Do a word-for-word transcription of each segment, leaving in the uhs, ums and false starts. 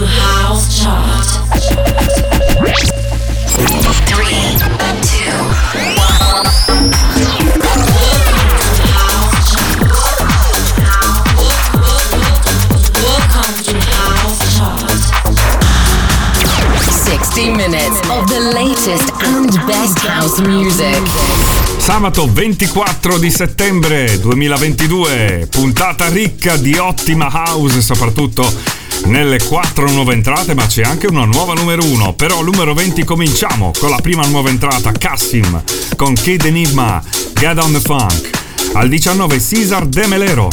to house chart. Three, two, one. Welcome to house chart. Welcome to house chart. sixty minutes of the latest and best house music. Sabato ventiquattro di settembre duemilaventidue, puntata ricca di ottima house, soprattutto nelle quattro nuove entrate, ma c'è anche una nuova numero uno. Però numero venti cominciamo con la prima nuova entrata, Kassim con Kid Enigma, Get on the Funk. Al diciannove Cesar De Melero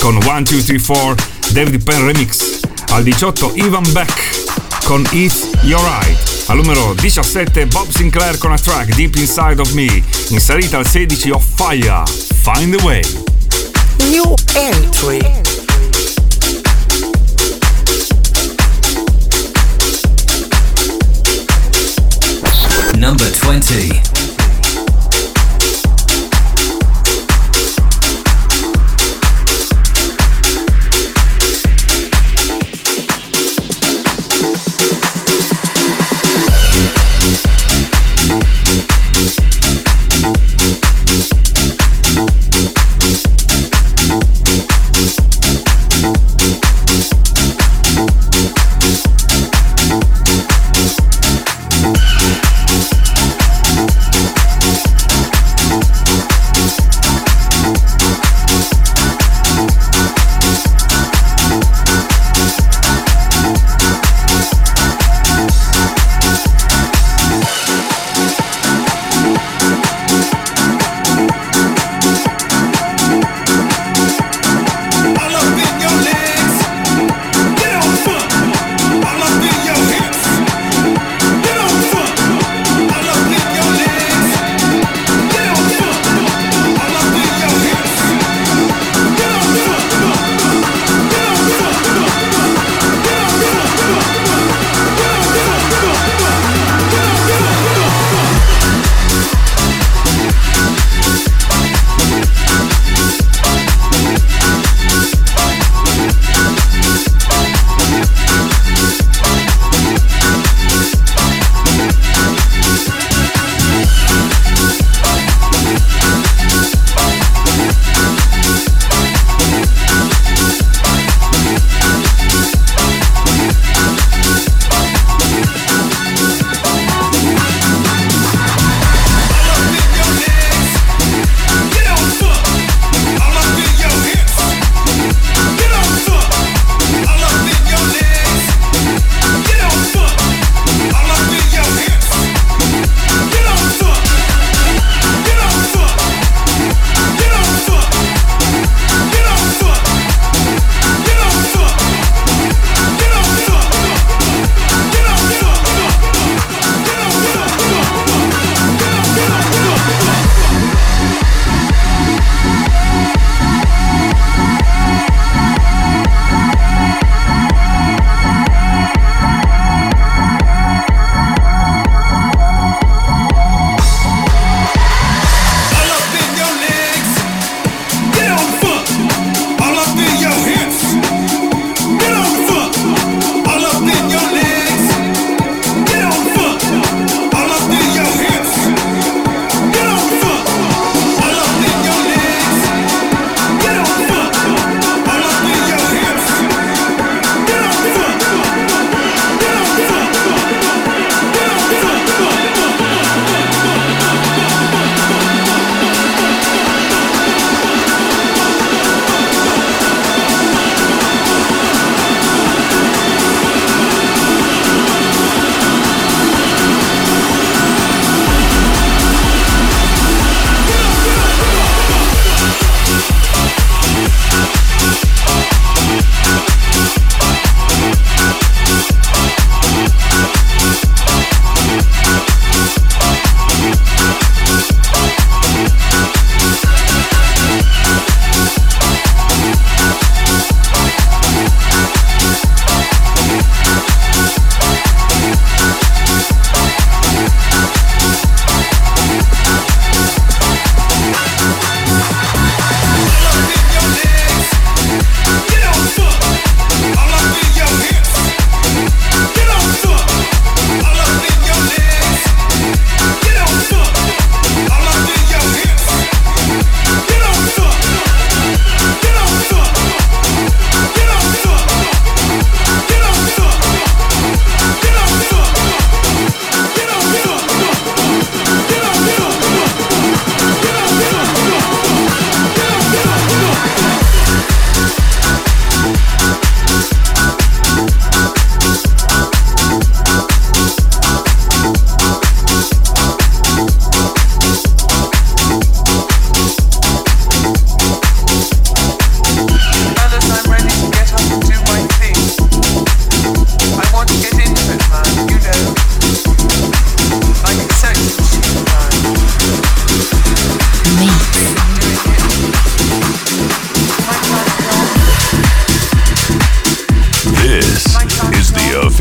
con one two three four, David Penn Remix. Al diciotto Ivan Beck con If You're Right. Al numero diciassette Bob Sinclar con la track Deep Inside of Me, inserita al sedici Of Fire, Find a Way. New entry. Number twenty. We'll be right back.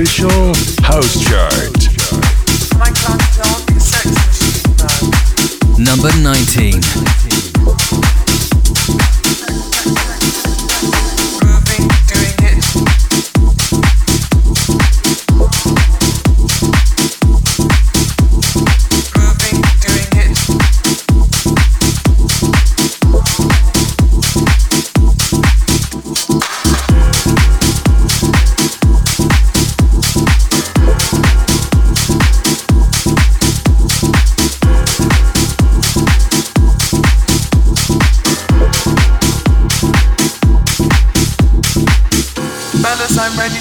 official house chart. Number nineteen.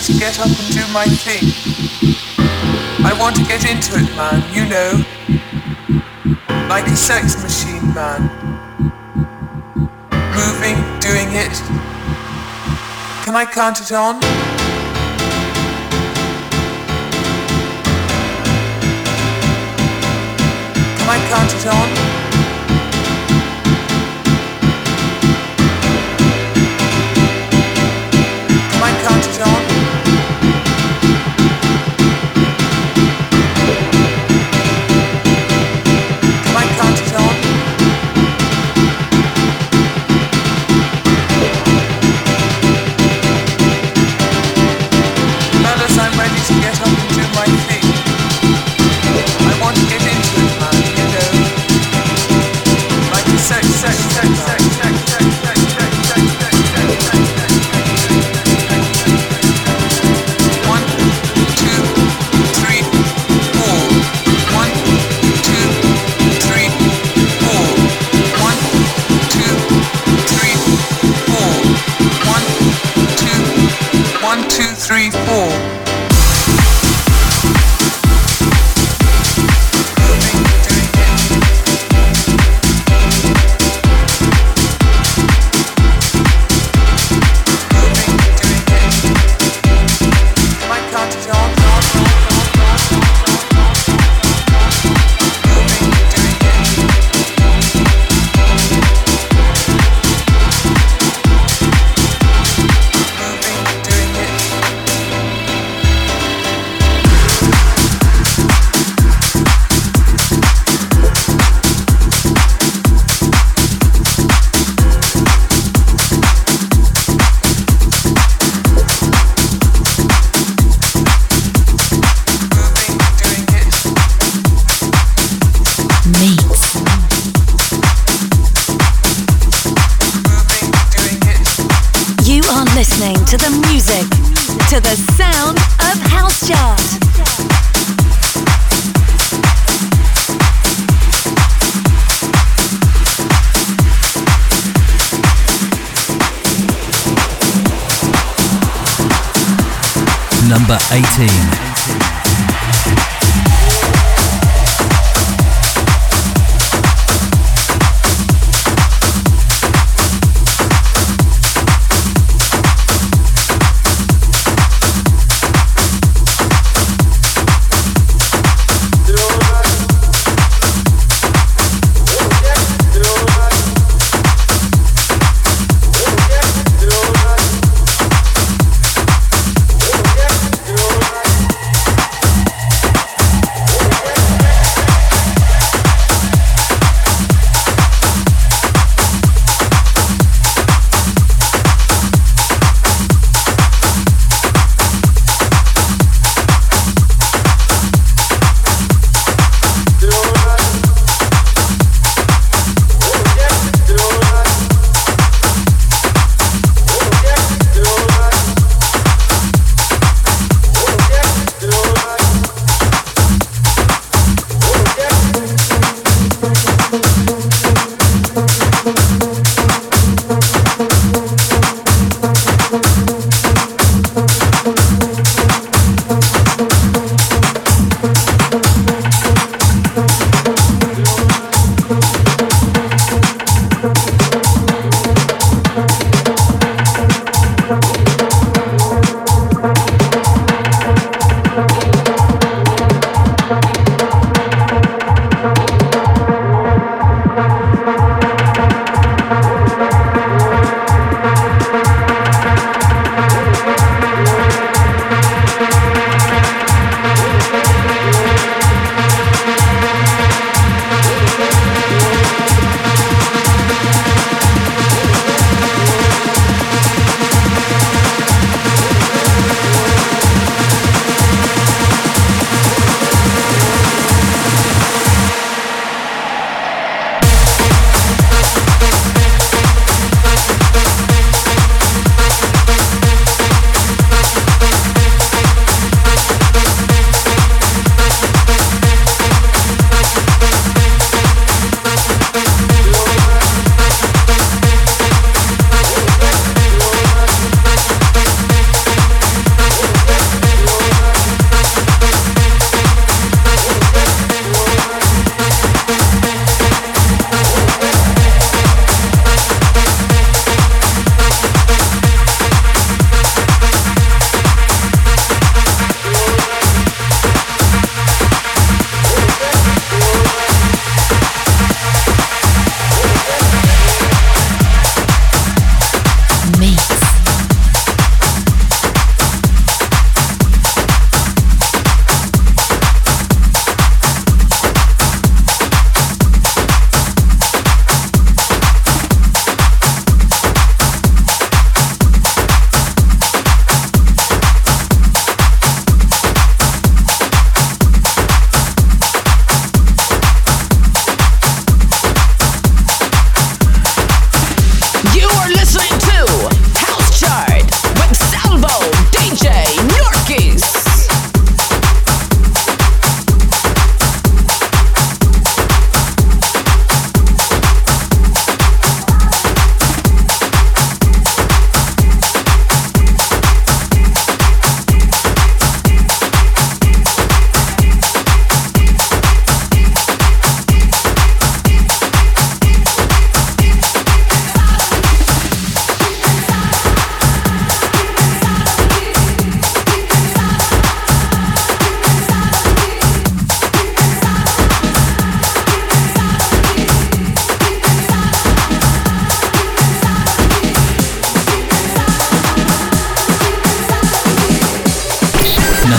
To get up and do my thing. I want to get into it, man, you know. Like a sex machine, man. Moving, doing it. Can I count it on? Can I count it on? Number eighteen.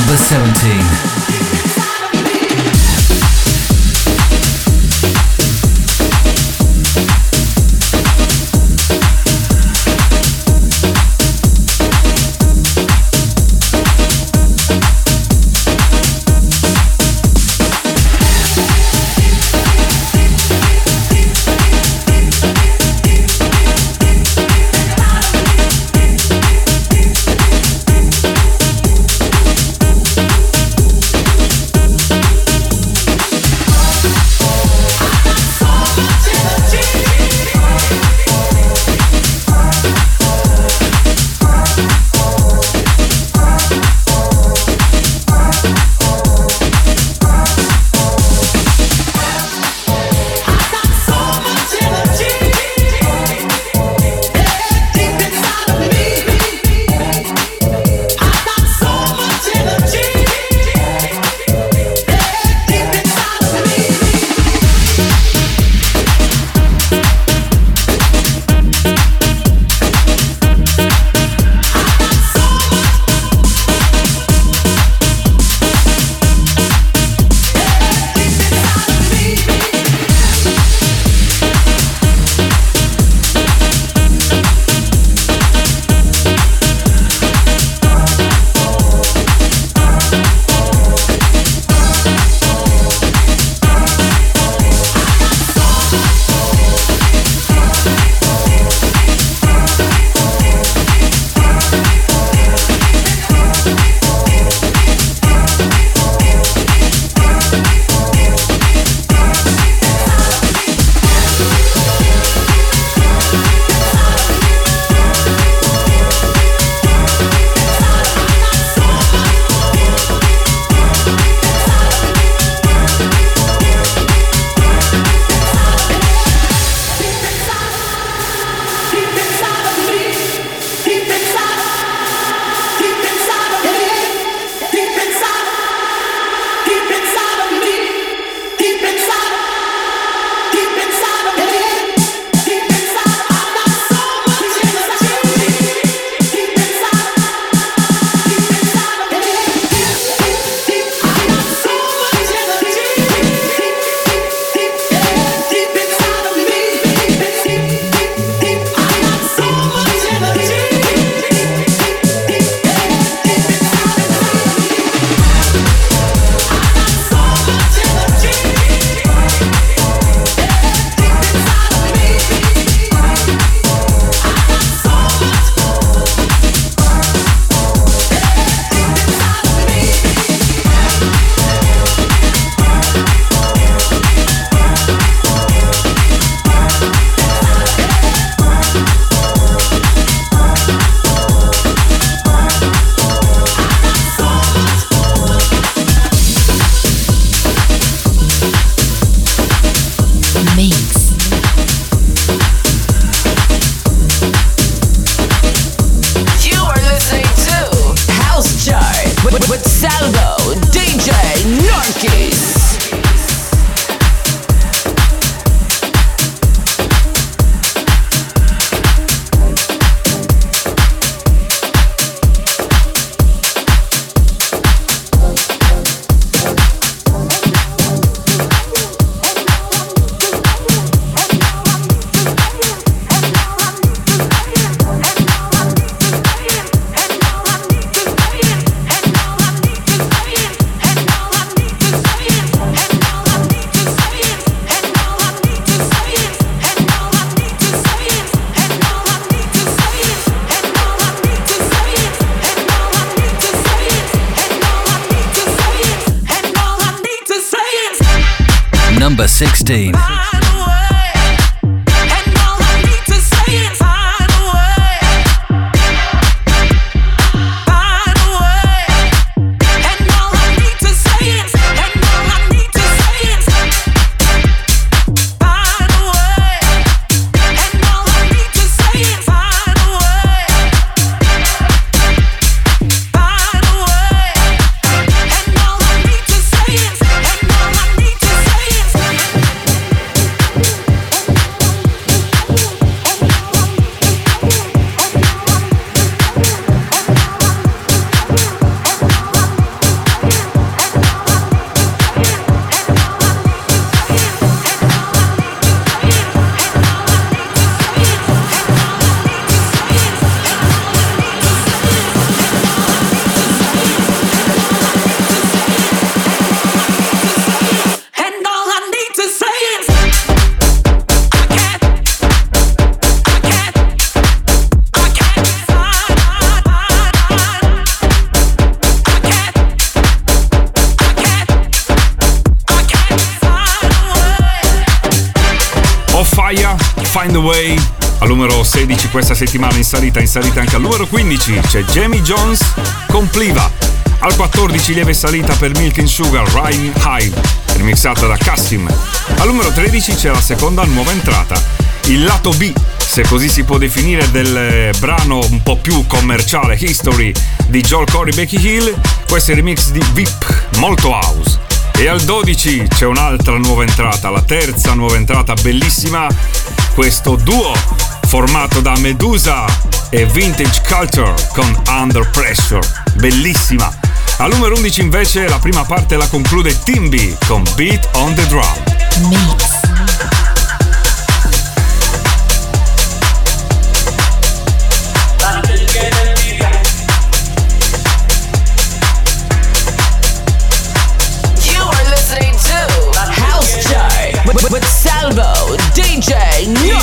number seventeen. sixteen. Find a Way. Al numero sedici questa settimana, in salita, in salita anche al numero quindici c'è Jamie Jones con Pliva. Al quattordici lieve salita per Milk and Sugar, Rhyme High, remixata da Kassim. Al numero tredici c'è la seconda nuova entrata, il lato B, se così si può definire, del brano un po' più commerciale History di Joel Corry, Becky Hill. Questo è il remix di Vip, molto house. E al dodici c'è un'altra nuova entrata, la terza nuova entrata bellissima, questo duo formato da Meduza e Vintage Culture con Under Pressure, bellissima. Al numero undici invece la prima parte la conclude Timbi con Beat on the Drum. Mix. Thank you.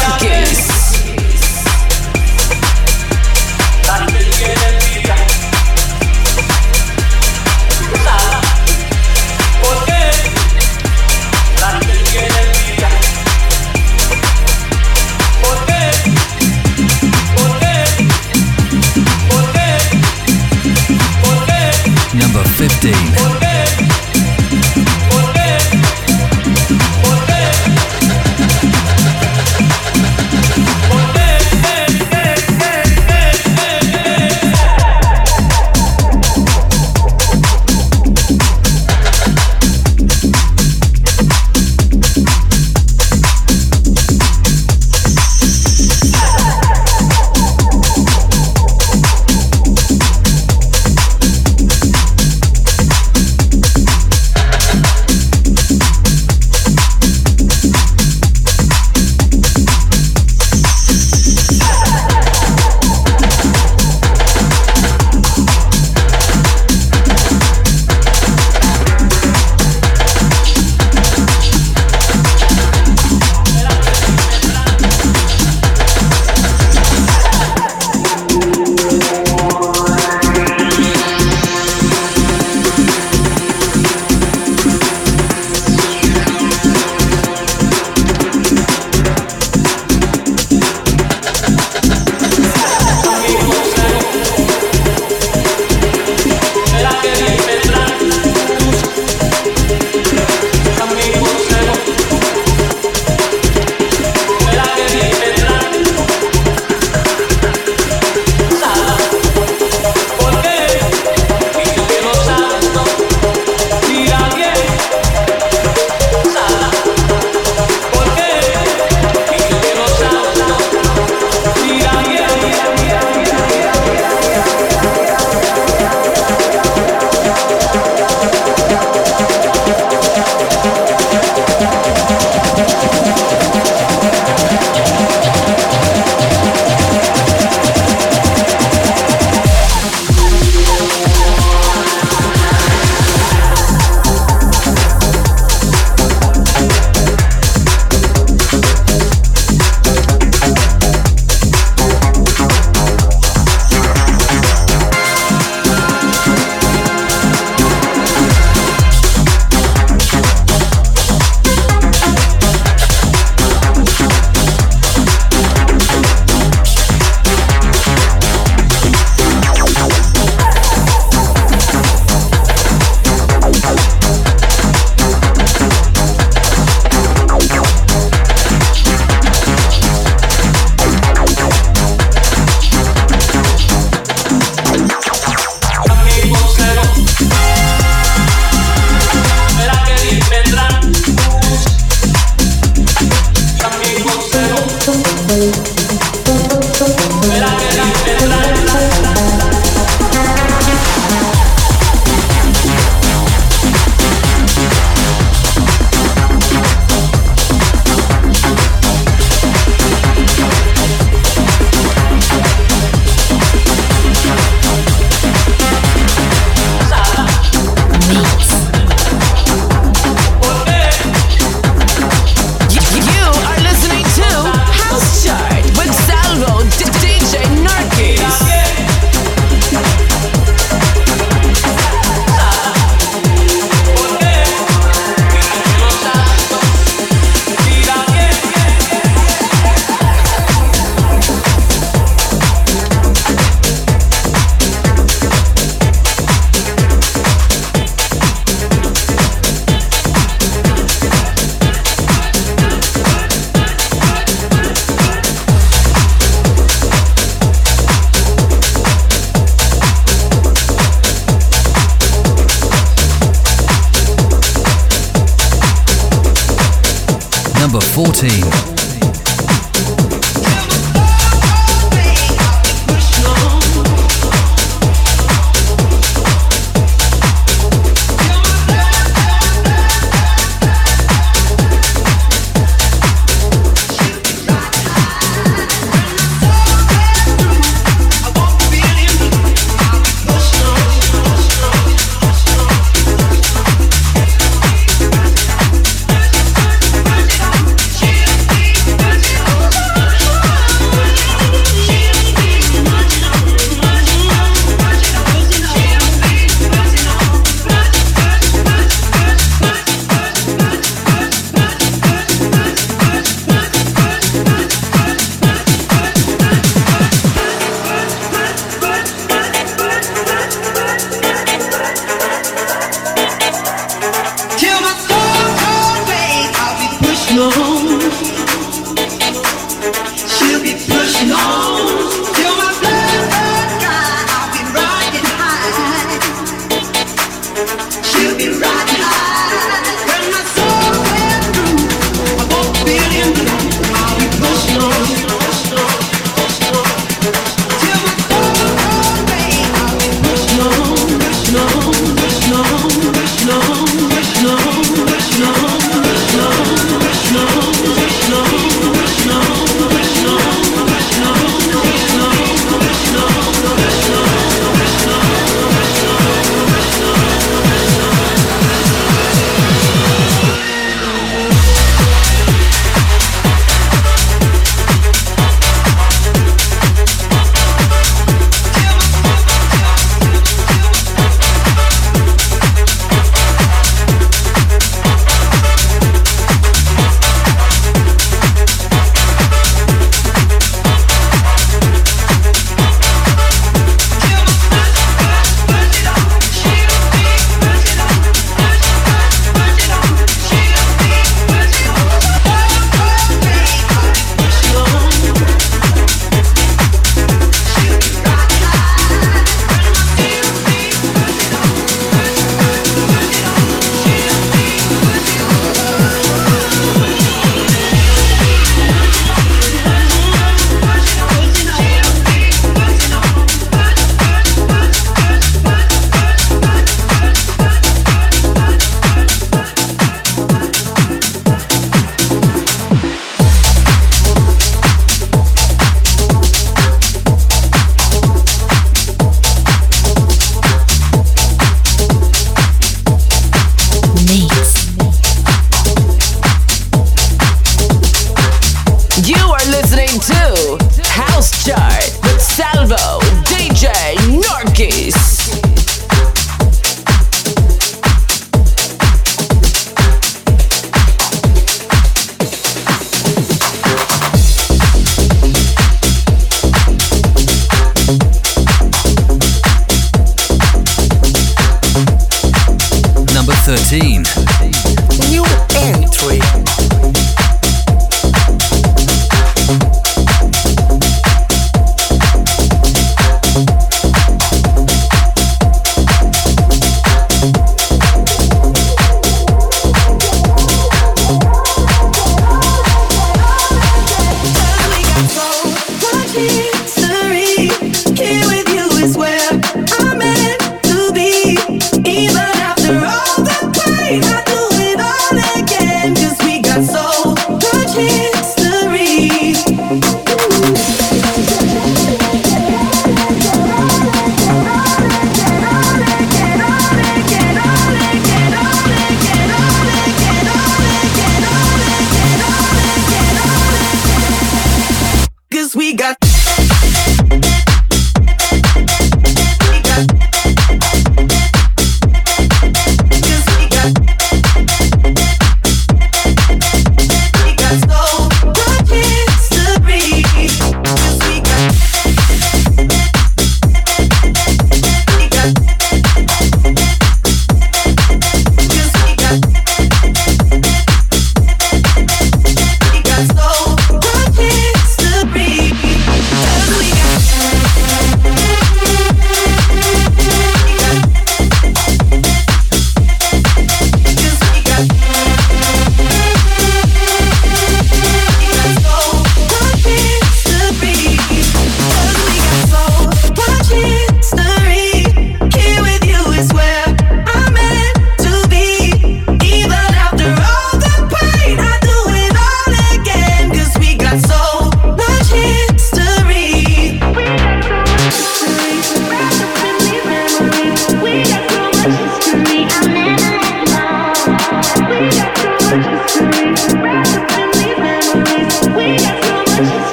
fourteen.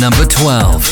number twelve.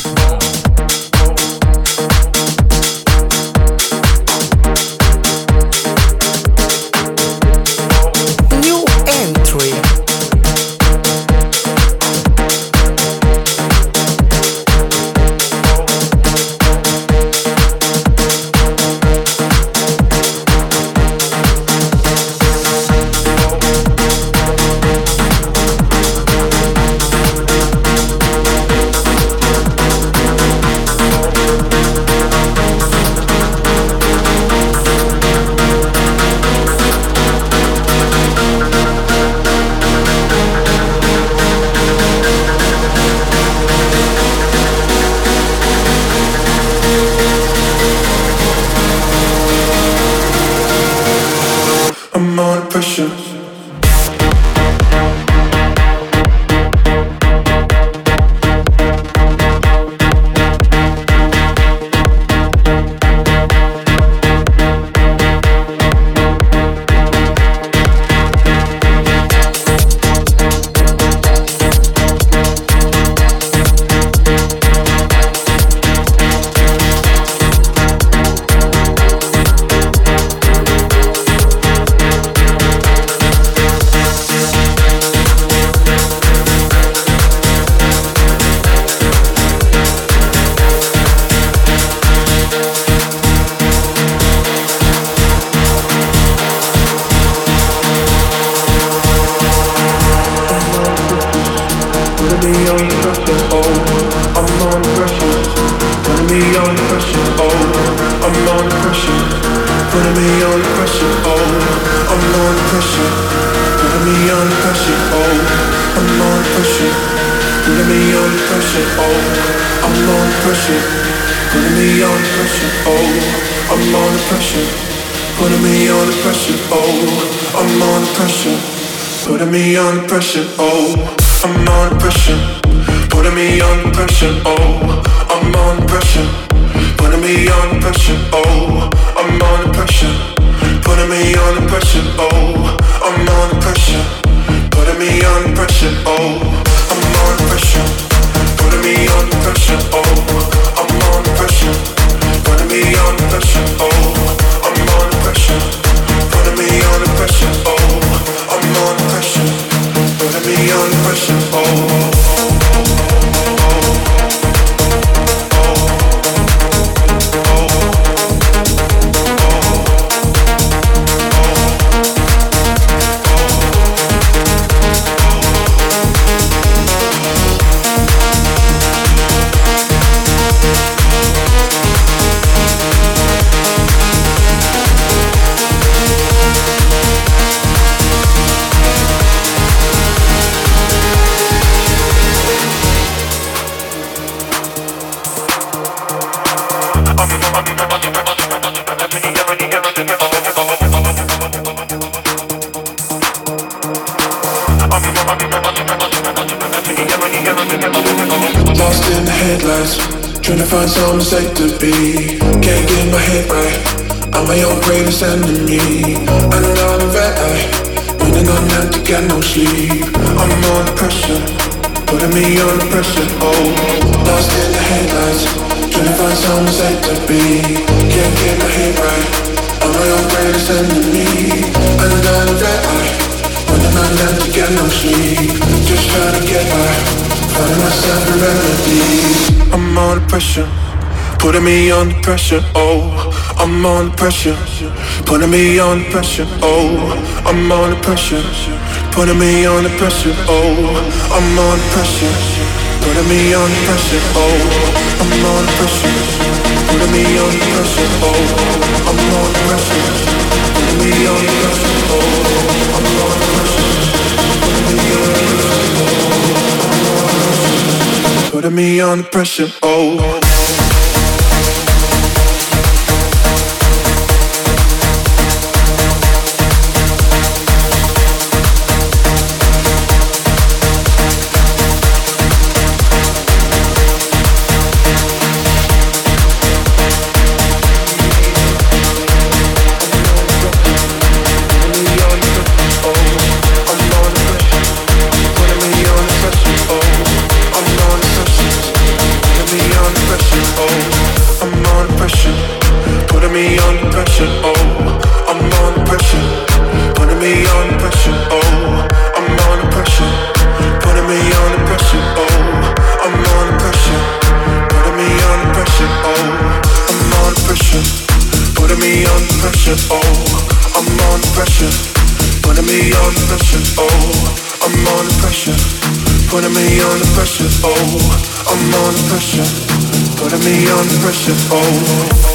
Pressure, oh, I'm on pressure, putting me on pressure, oh, I'm on pressure, putting me on the pressure, oh, I'm on pressure, putting me on pressure, oh, I'm on pressure, putting me on pressure, oh, I'm on pressure, putting me on pressure, oh, I'm on pressure, putting me on pressure, oh. Thank you. oh, I'm under pressure, putting me under pressure, oh, I'm under pressure, putting me under pressure, oh, I'm under pressure, putting me under pressure, oh, I'm under pressure, putting me under pressure, oh, I'm under pressure, putting me under pressure, oh, I'm under pressure, putting me under pressure, oh, I'm under pressure. Putting me under pressure, oh, I'm under pressure. Putting me under pressure, oh.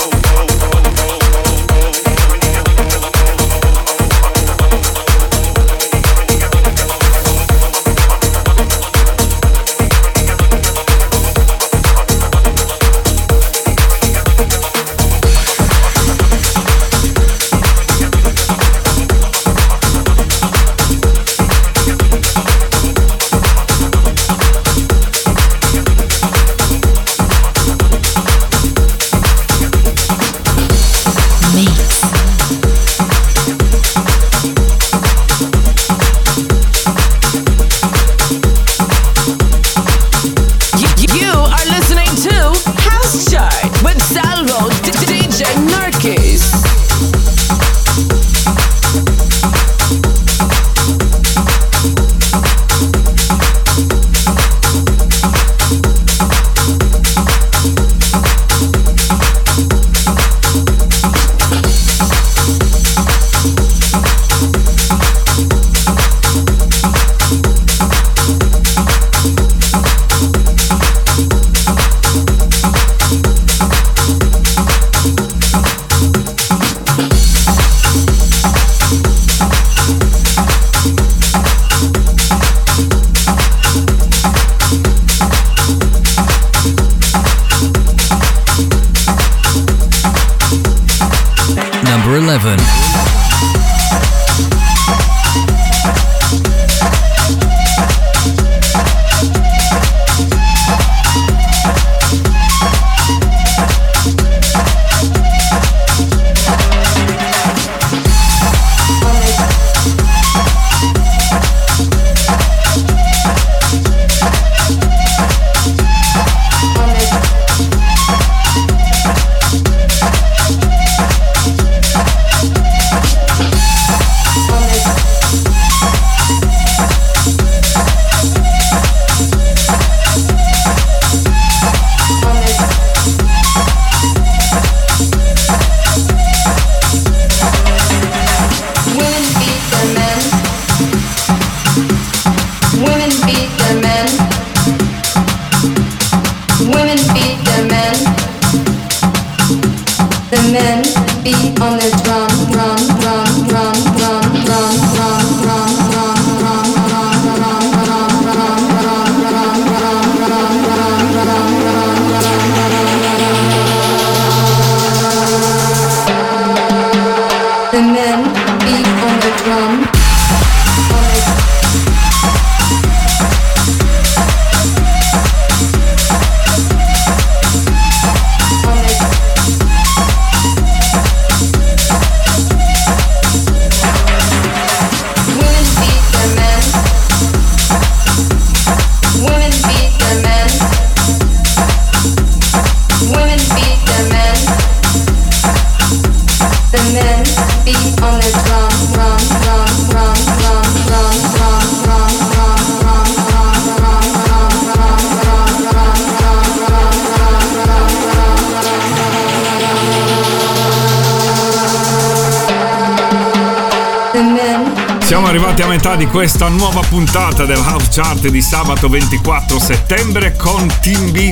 Di questa nuova puntata del House Chart di sabato ventiquattro settembre con Timbi,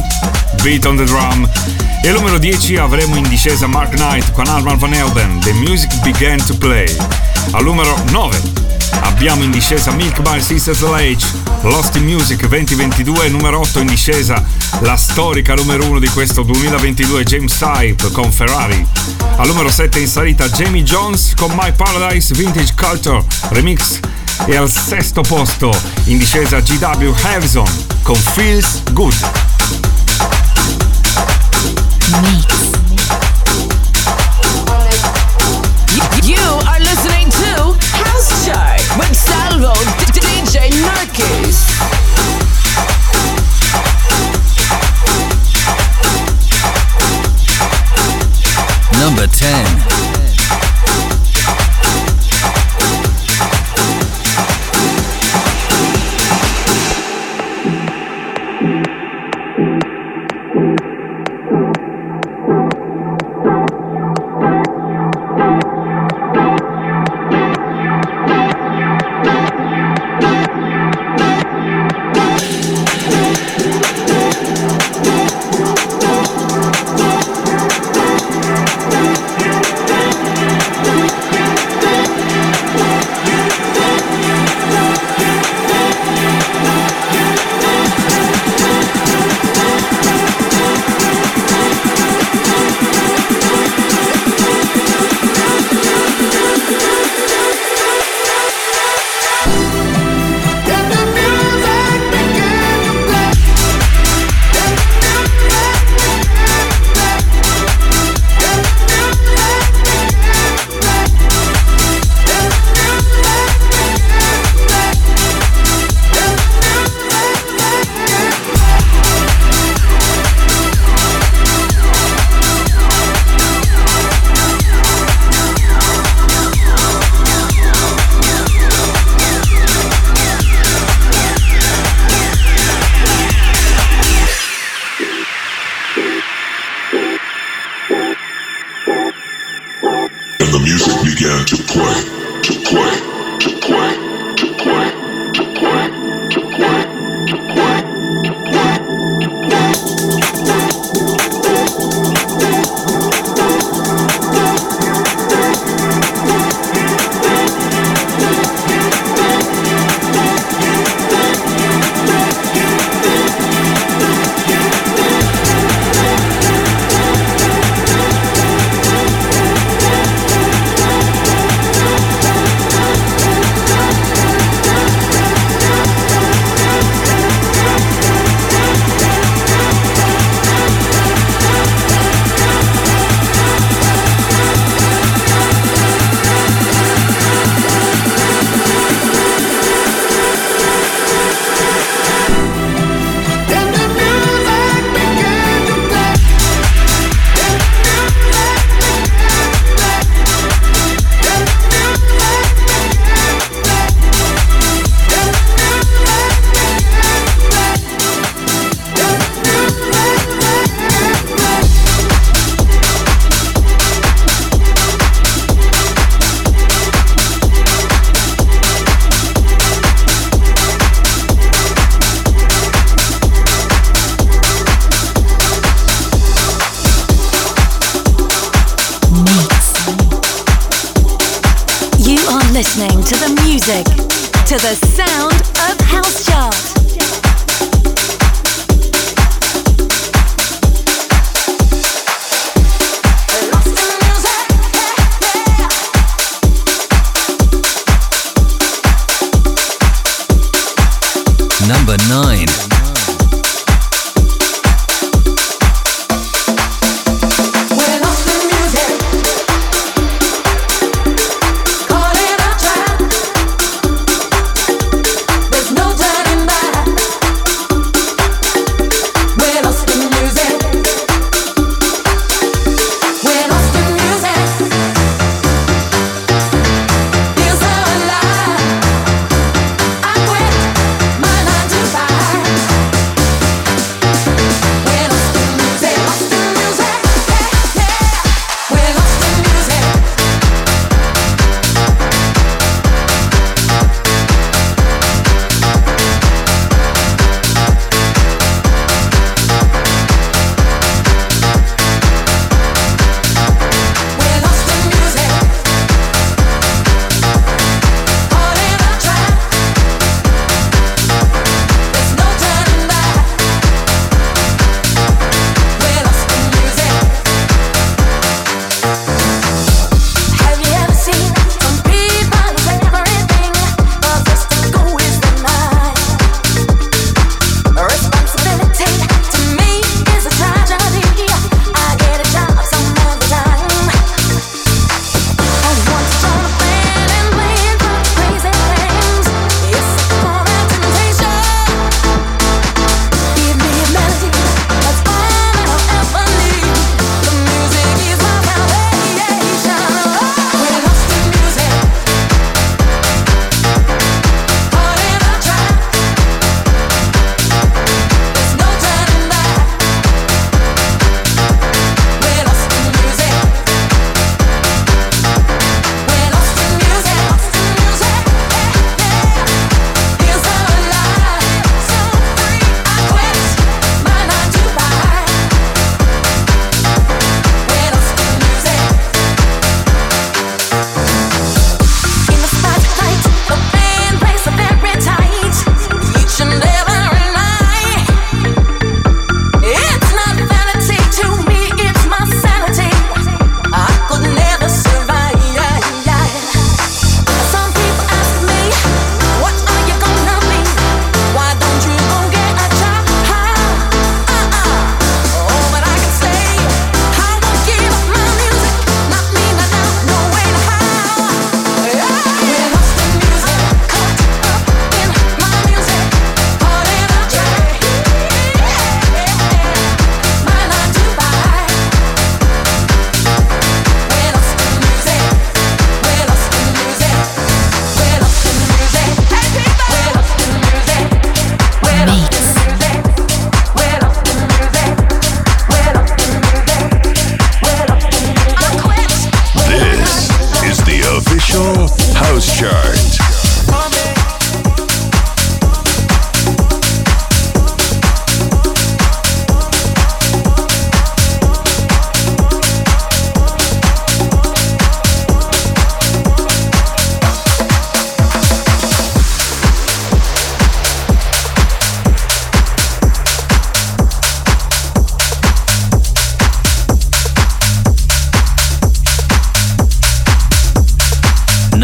Beat on the Drum, e al numero dieci avremo in discesa Mark Knight con Armand Van Helden, The Music Began to Play. Al numero nove abbiamo in discesa Milk by Sisters L H, Lost in Music duemilaventidue. Numero otto in discesa la storica numero uno di questo duemilaventidue, James Hype con Ferrari. Al numero sette in salita Jamie Jones con My Paradise, Vintage Culture Remix. E al sesto posto in discesa G W. Harrison con Feels Good. You are listening to House Chart with Salvo D J Narcus. ten.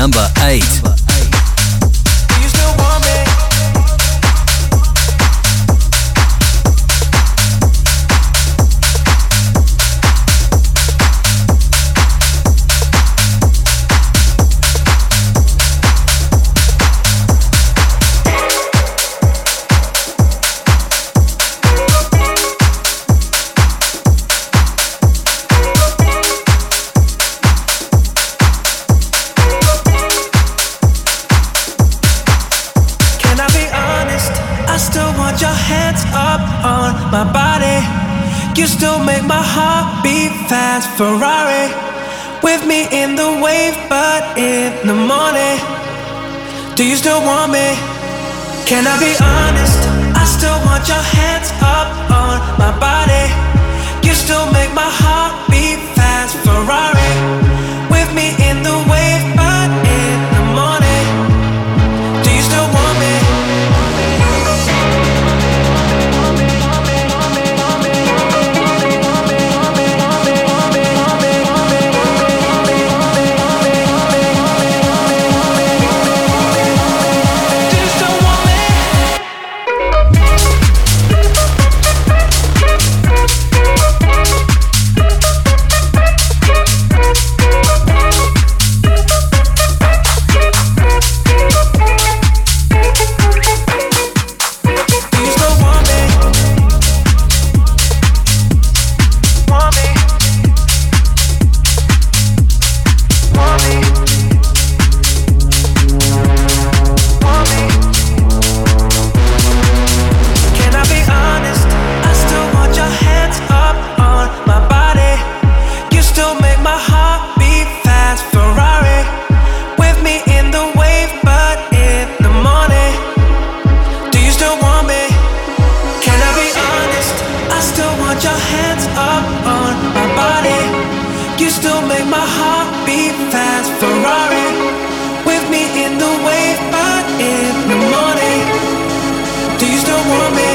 number eight. Number Ferrari with me in the wave, but in the morning, do you still want me? Can I be honest? I still want your hands up on my body. You still make my heart beat fast. Ferrari with me in the wave, but in the morning, do you still want me?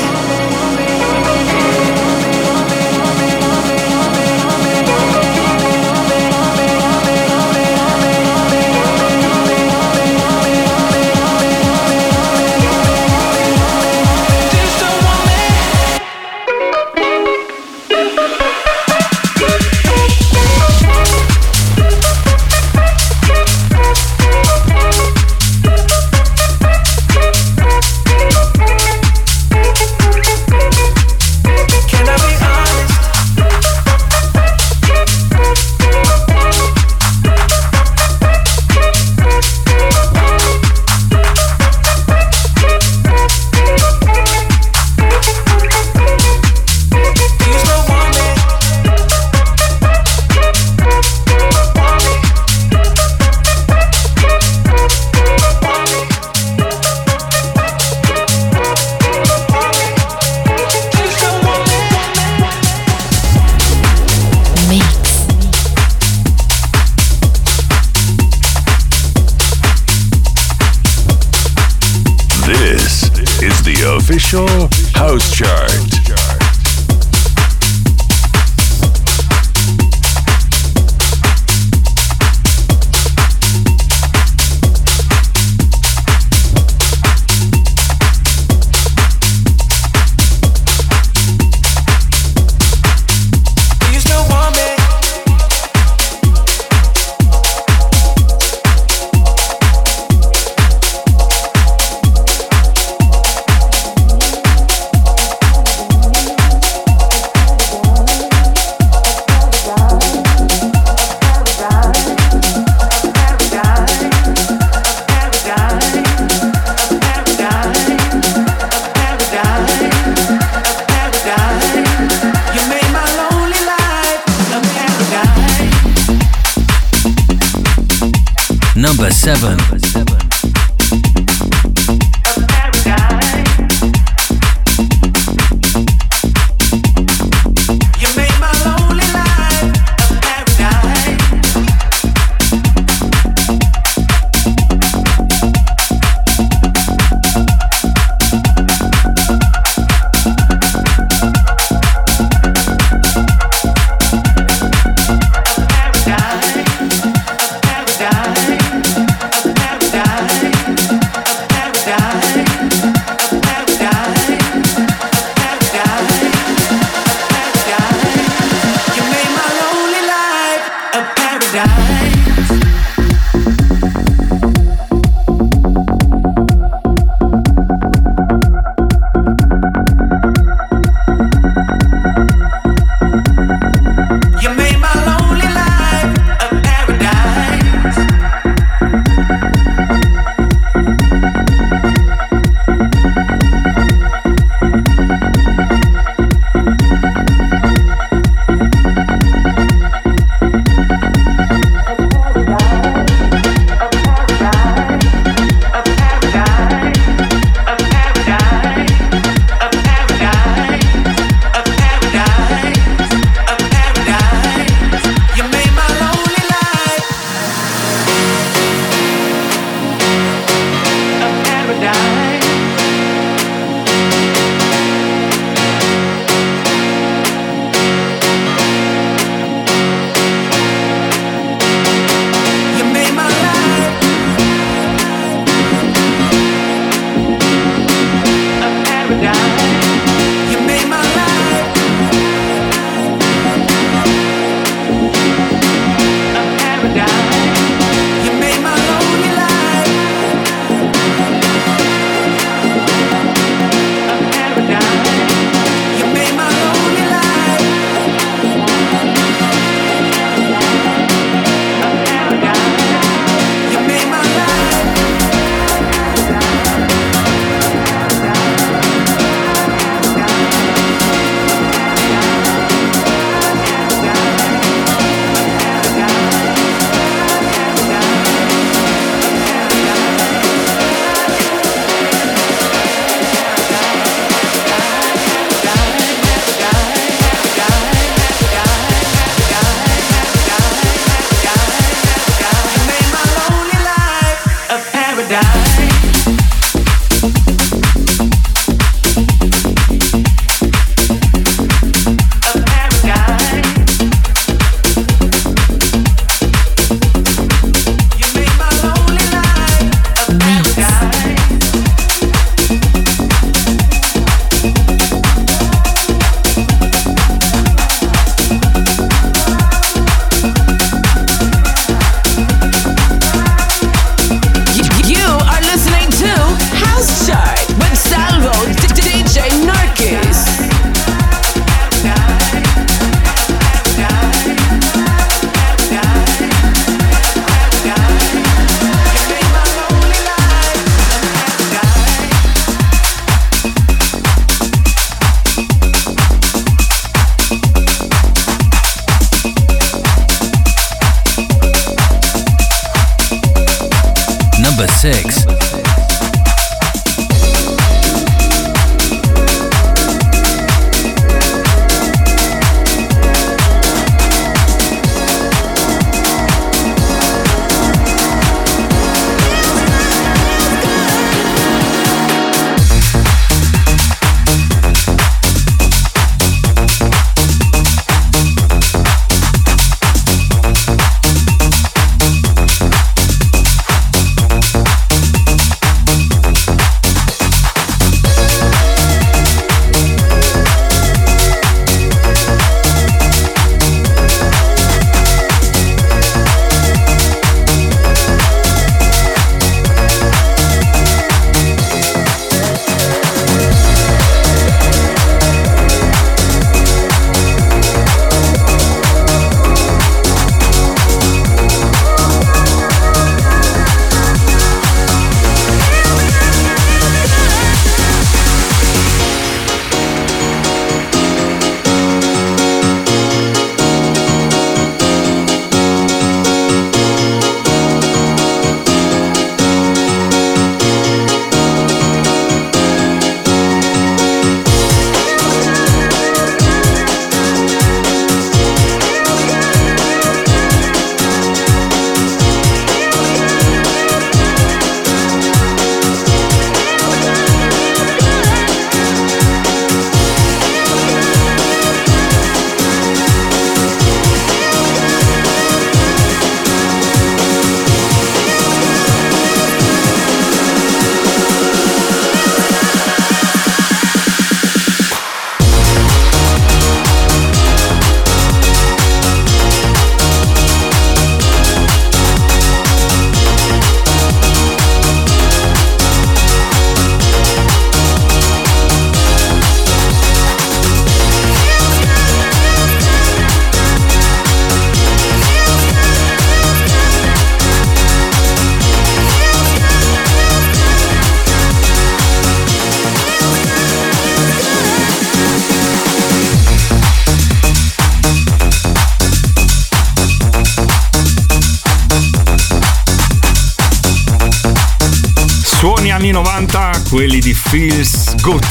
quelli di Feels Good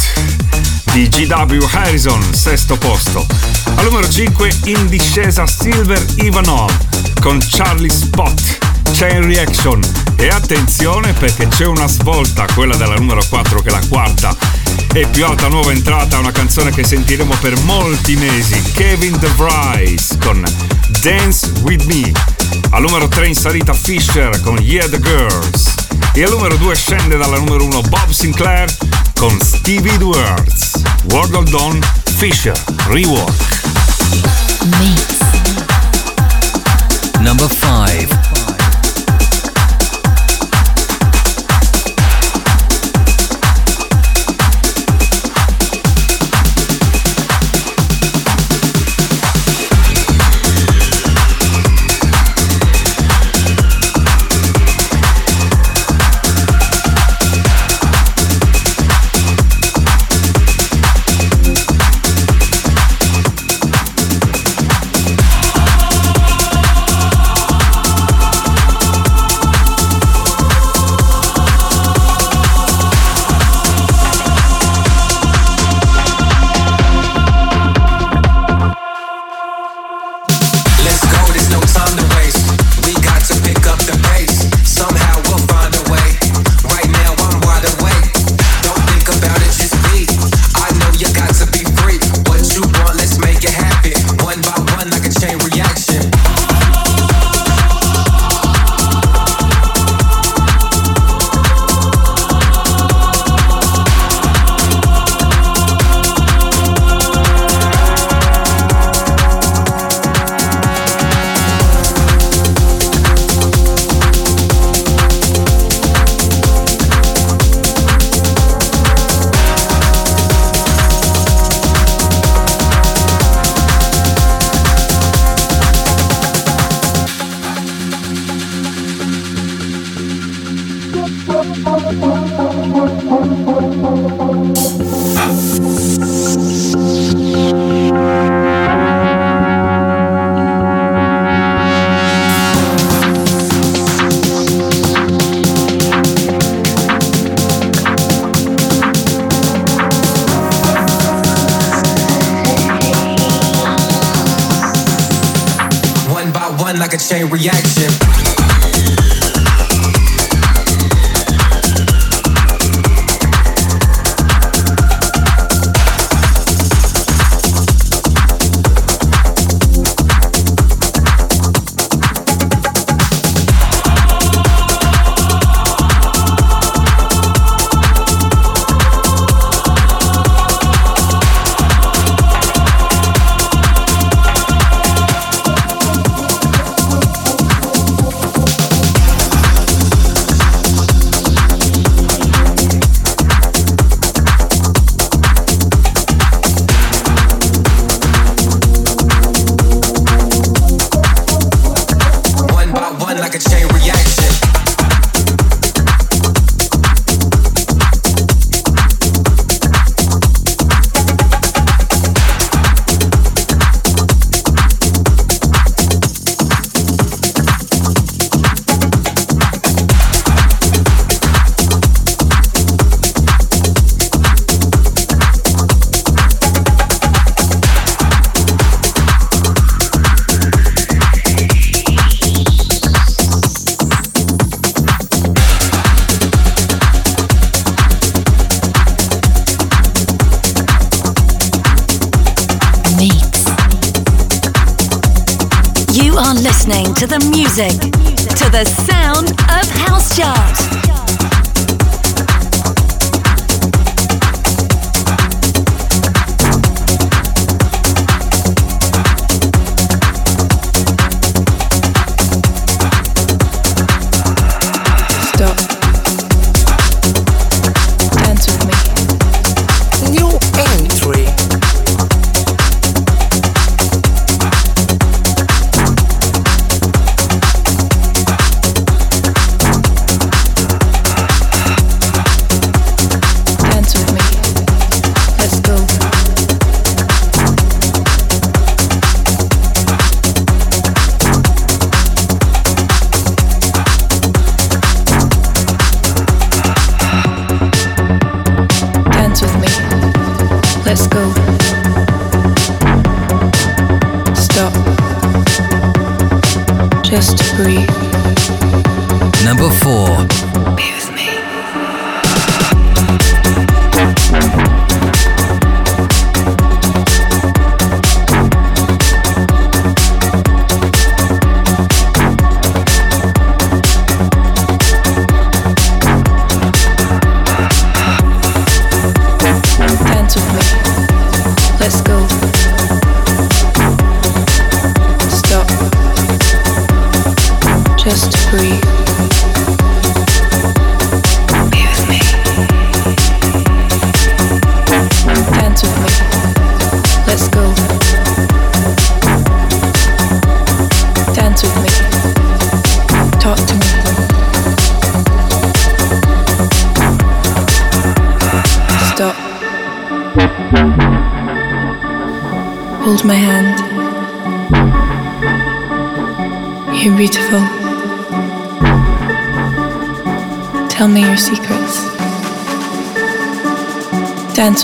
di G W. Harrison, sesto posto. Al numero cinque in discesa Silver Ivanov con Charlie Spott, Chain Reaction. E attenzione perché c'è una svolta, quella della numero quattro che è la quarta e più alta nuova entrata, una canzone che sentiremo per molti mesi, Kevin de Vries con Dance With Me. Al numero tre in salita Fisher con Yeah The Girls. E al numero due scende dalla numero uno Bob Sinclar con Stevie Edwards, World of Dawn, Fisher, Rework. Number five. To the music, to the sound of House Chart. just to breathe. Number four. Be with me. Dance with me. Let's go. Just to breathe. Be with me. Dance with me. Let's go. Dance with me. Talk to me. Stop. Hold my hand. You're beautiful. Tell me your secrets. Dance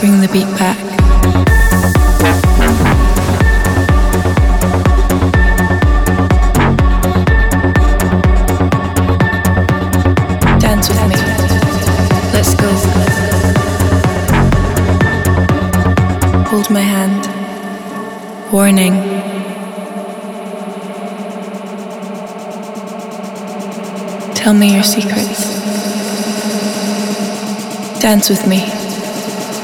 Bring the beat back. Tell me your secrets. Dance with me.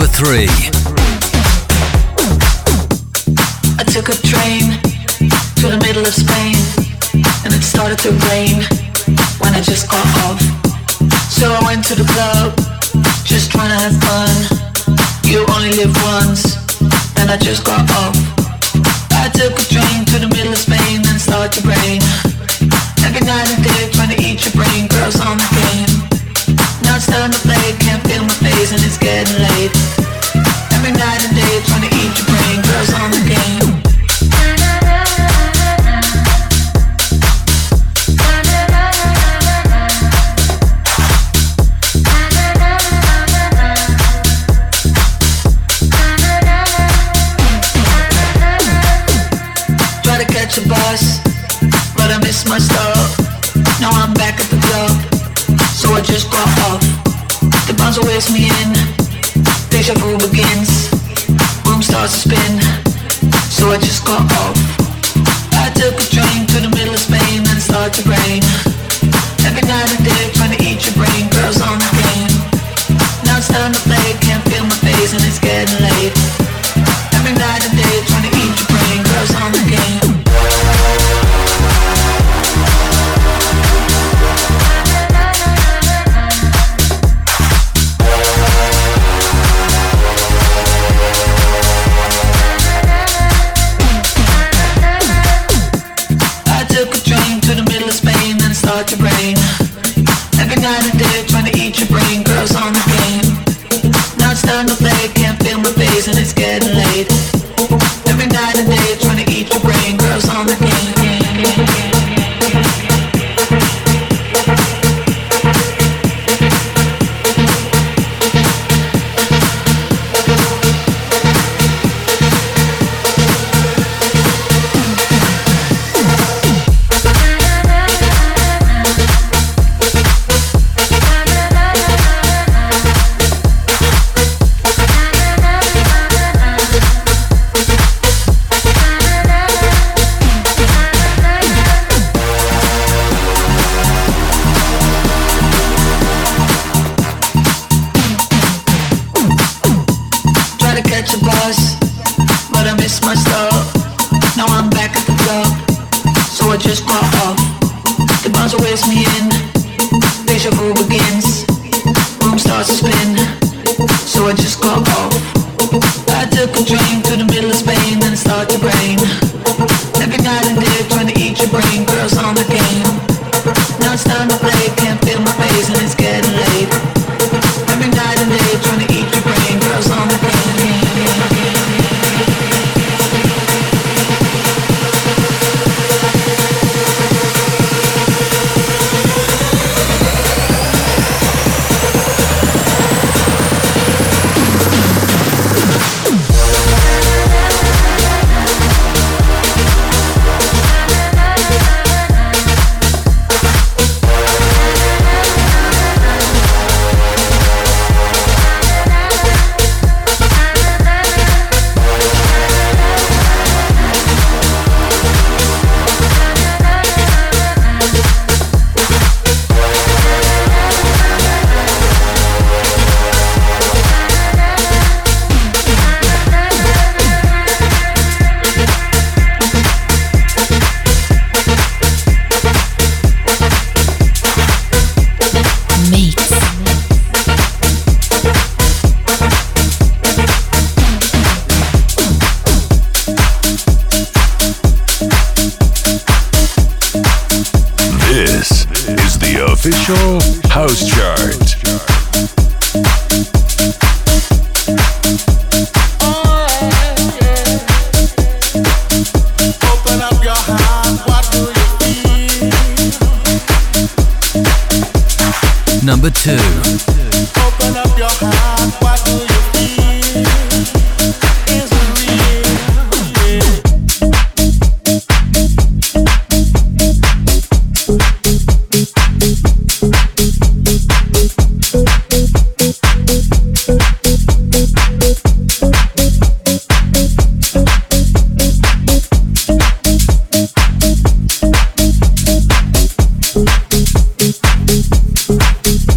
number three. I took a train to the middle of Spain, and it started to rain when I just got off. So I went to the club, just trying to have fun. You only live once, and I just got off. I took a train to the middle of Spain, and it started to rain. Every night and day, trying to eat your brain, girls on the game. Now it's time to play, can't feel my face and it's getting late. Every night and day, trying to eat your brain, girls on the game. Try to catch a bus, but I miss my stop. Now I'm back at the club, so I just got off. The bouncer waves me in, deja vu begins. Room starts to spin, so I just got off. I took a train to the middle of Spain and it started to rain. Every night and day trying to eat your brain, girls on the game. Now it's time to play, can't feel my face and it's getting late. Every night and day trying to eat your brain, girls on the game. We'll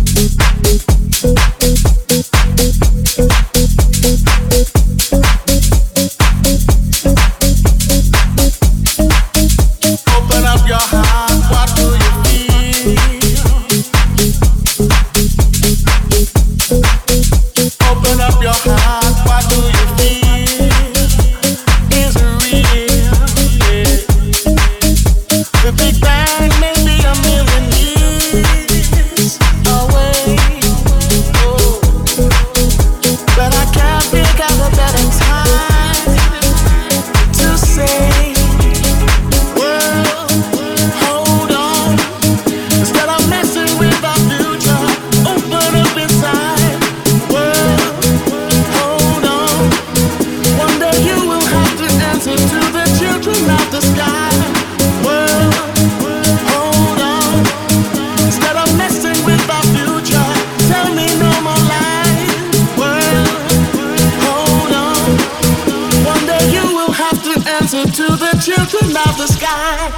be right back. of the sky.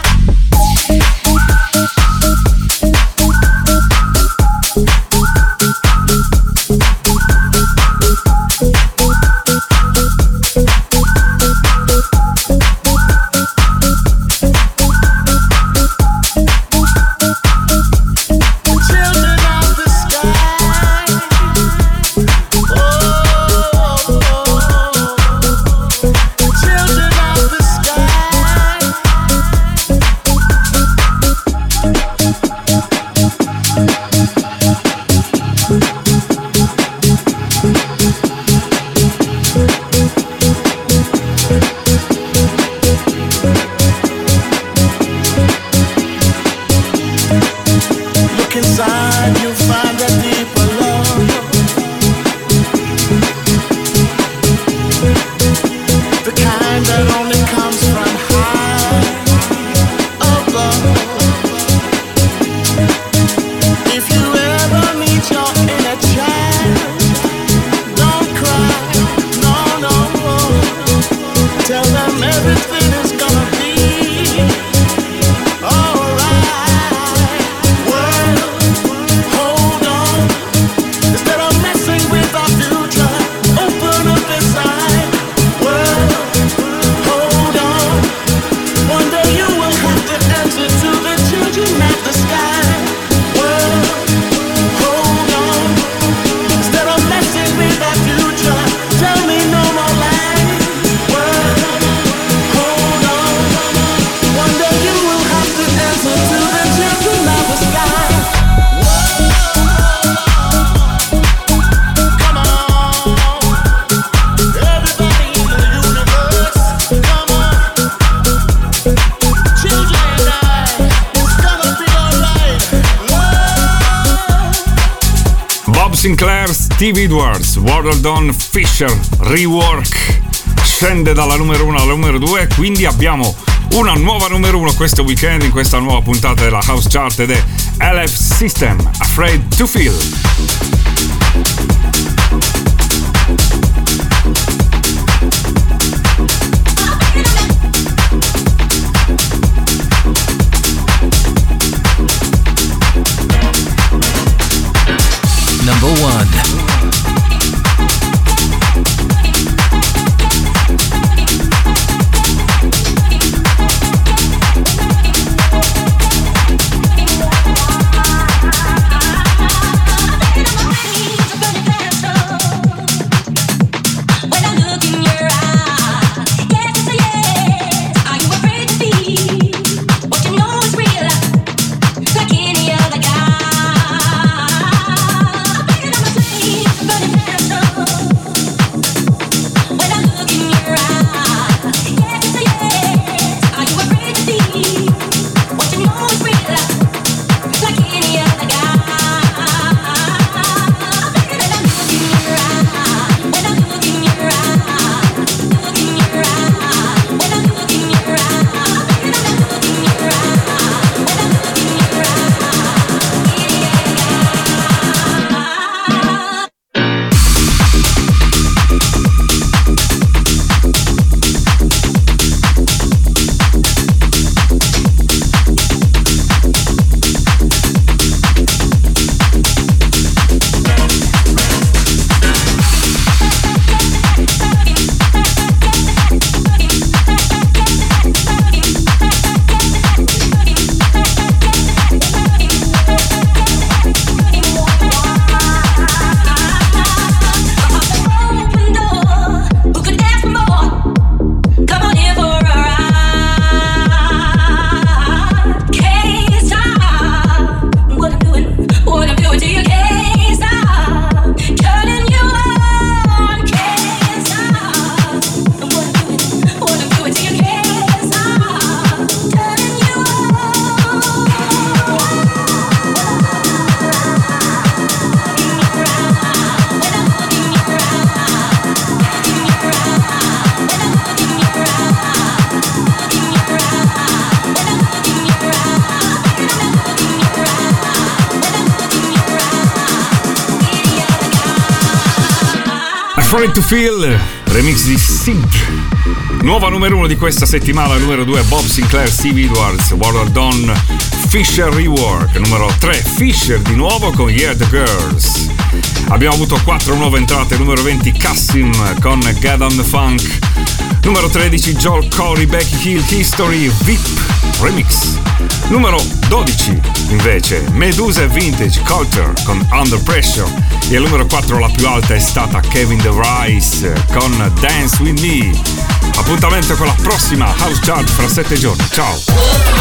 Sinclar, Stevie Edwards, Waterdown, Fisher, Rework, scende dalla numero uno alla numero due, quindi abbiamo una nuova numero uno questo weekend in questa nuova puntata della House Chart ed è L F System, Afraid to Feel. Number one. Thank you. Afraid to Feel, remix di Sink. Nuova numero uno di questa settimana, numero due Bob Sinclar, Stevie Edwards, Water Dawn, Fisher Rework. Numero tre Fisher di nuovo con Yeah the Girls. Abbiamo avuto quattro nuove entrate, numero venti Kassim con Get on the Funk. Numero tredici Joel Corry, Becky Hill, History, V I P Remix. Numero dodici invece Meduza e Vintage Culture con Under Pressure. E al numero quattro la più alta è stata Kevin de Vries con Dance With Me. Appuntamento con la prossima House Chart fra sette giorni. Ciao!